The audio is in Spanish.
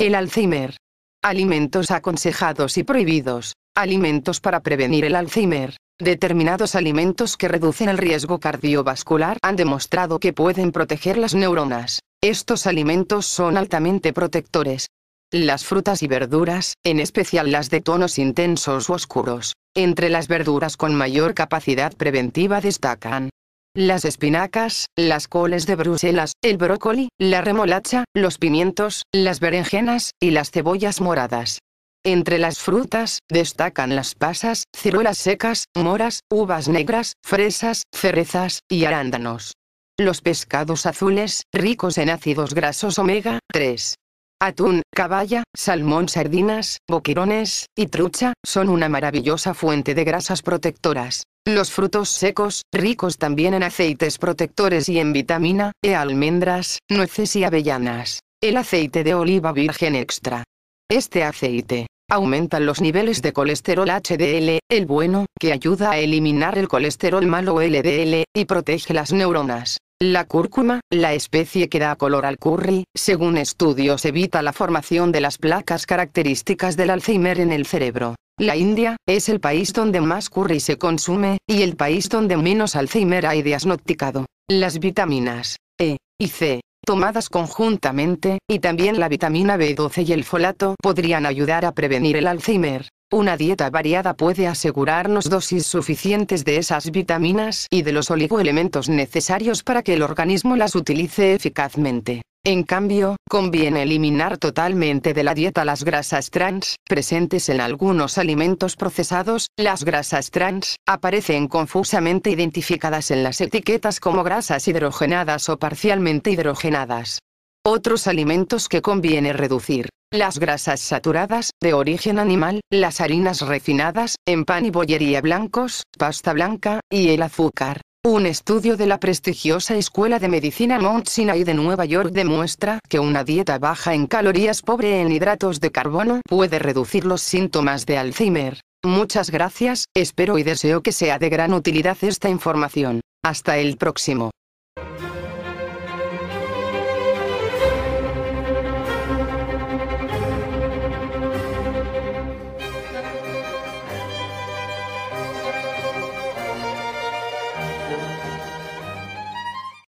El Alzheimer. Alimentos aconsejados y prohibidos. Alimentos para prevenir el Alzheimer. Determinados alimentos que reducen el riesgo cardiovascular han demostrado que pueden proteger las neuronas. Estos alimentos son altamente protectores. Las frutas y verduras, en especial las de tonos intensos u oscuros. Entre las verduras con mayor capacidad preventiva destacan las espinacas, las coles de Bruselas, el brócoli, la remolacha, los pimientos, las berenjenas y las cebollas moradas. Entre las frutas, destacan las pasas, ciruelas secas, moras, uvas negras, fresas, cerezas y arándanos. Los pescados azules, ricos en ácidos grasos omega-3. Atún, caballa, salmón, sardinas, boquerones y trucha, son una maravillosa fuente de grasas protectoras. Los frutos secos, ricos también en aceites protectores y en vitamina E, almendras, nueces y avellanas. El aceite de oliva virgen extra. Este aceite aumenta los niveles de colesterol HDL, el bueno, que ayuda a eliminar el colesterol malo LDL, y protege las neuronas. La cúrcuma, la especie que da color al curry, según estudios evita la formación de las placas características del Alzheimer en el cerebro. La India es el país donde más curry se consume, y el país donde menos Alzheimer hay diagnosticado. Las vitaminas E y C, tomadas conjuntamente, y también la vitamina B12 y el folato podrían ayudar a prevenir el Alzheimer. Una dieta variada puede asegurarnos dosis suficientes de esas vitaminas y de los oligoelementos necesarios para que el organismo las utilice eficazmente. En cambio, conviene eliminar totalmente de la dieta las grasas trans, presentes en algunos alimentos procesados. Las grasas trans aparecen confusamente identificadas en las etiquetas como grasas hidrogenadas o parcialmente hidrogenadas. Otros alimentos que conviene reducir. Las grasas saturadas, de origen animal, las harinas refinadas, en pan y bollería blancos, pasta blanca, y el azúcar. Un estudio de la prestigiosa Escuela de Medicina Mount Sinai de Nueva York demuestra que una dieta baja en calorías, pobre en hidratos de carbono, puede reducir los síntomas de Alzheimer. Muchas gracias, espero y deseo que sea de gran utilidad esta información. Hasta el próximo.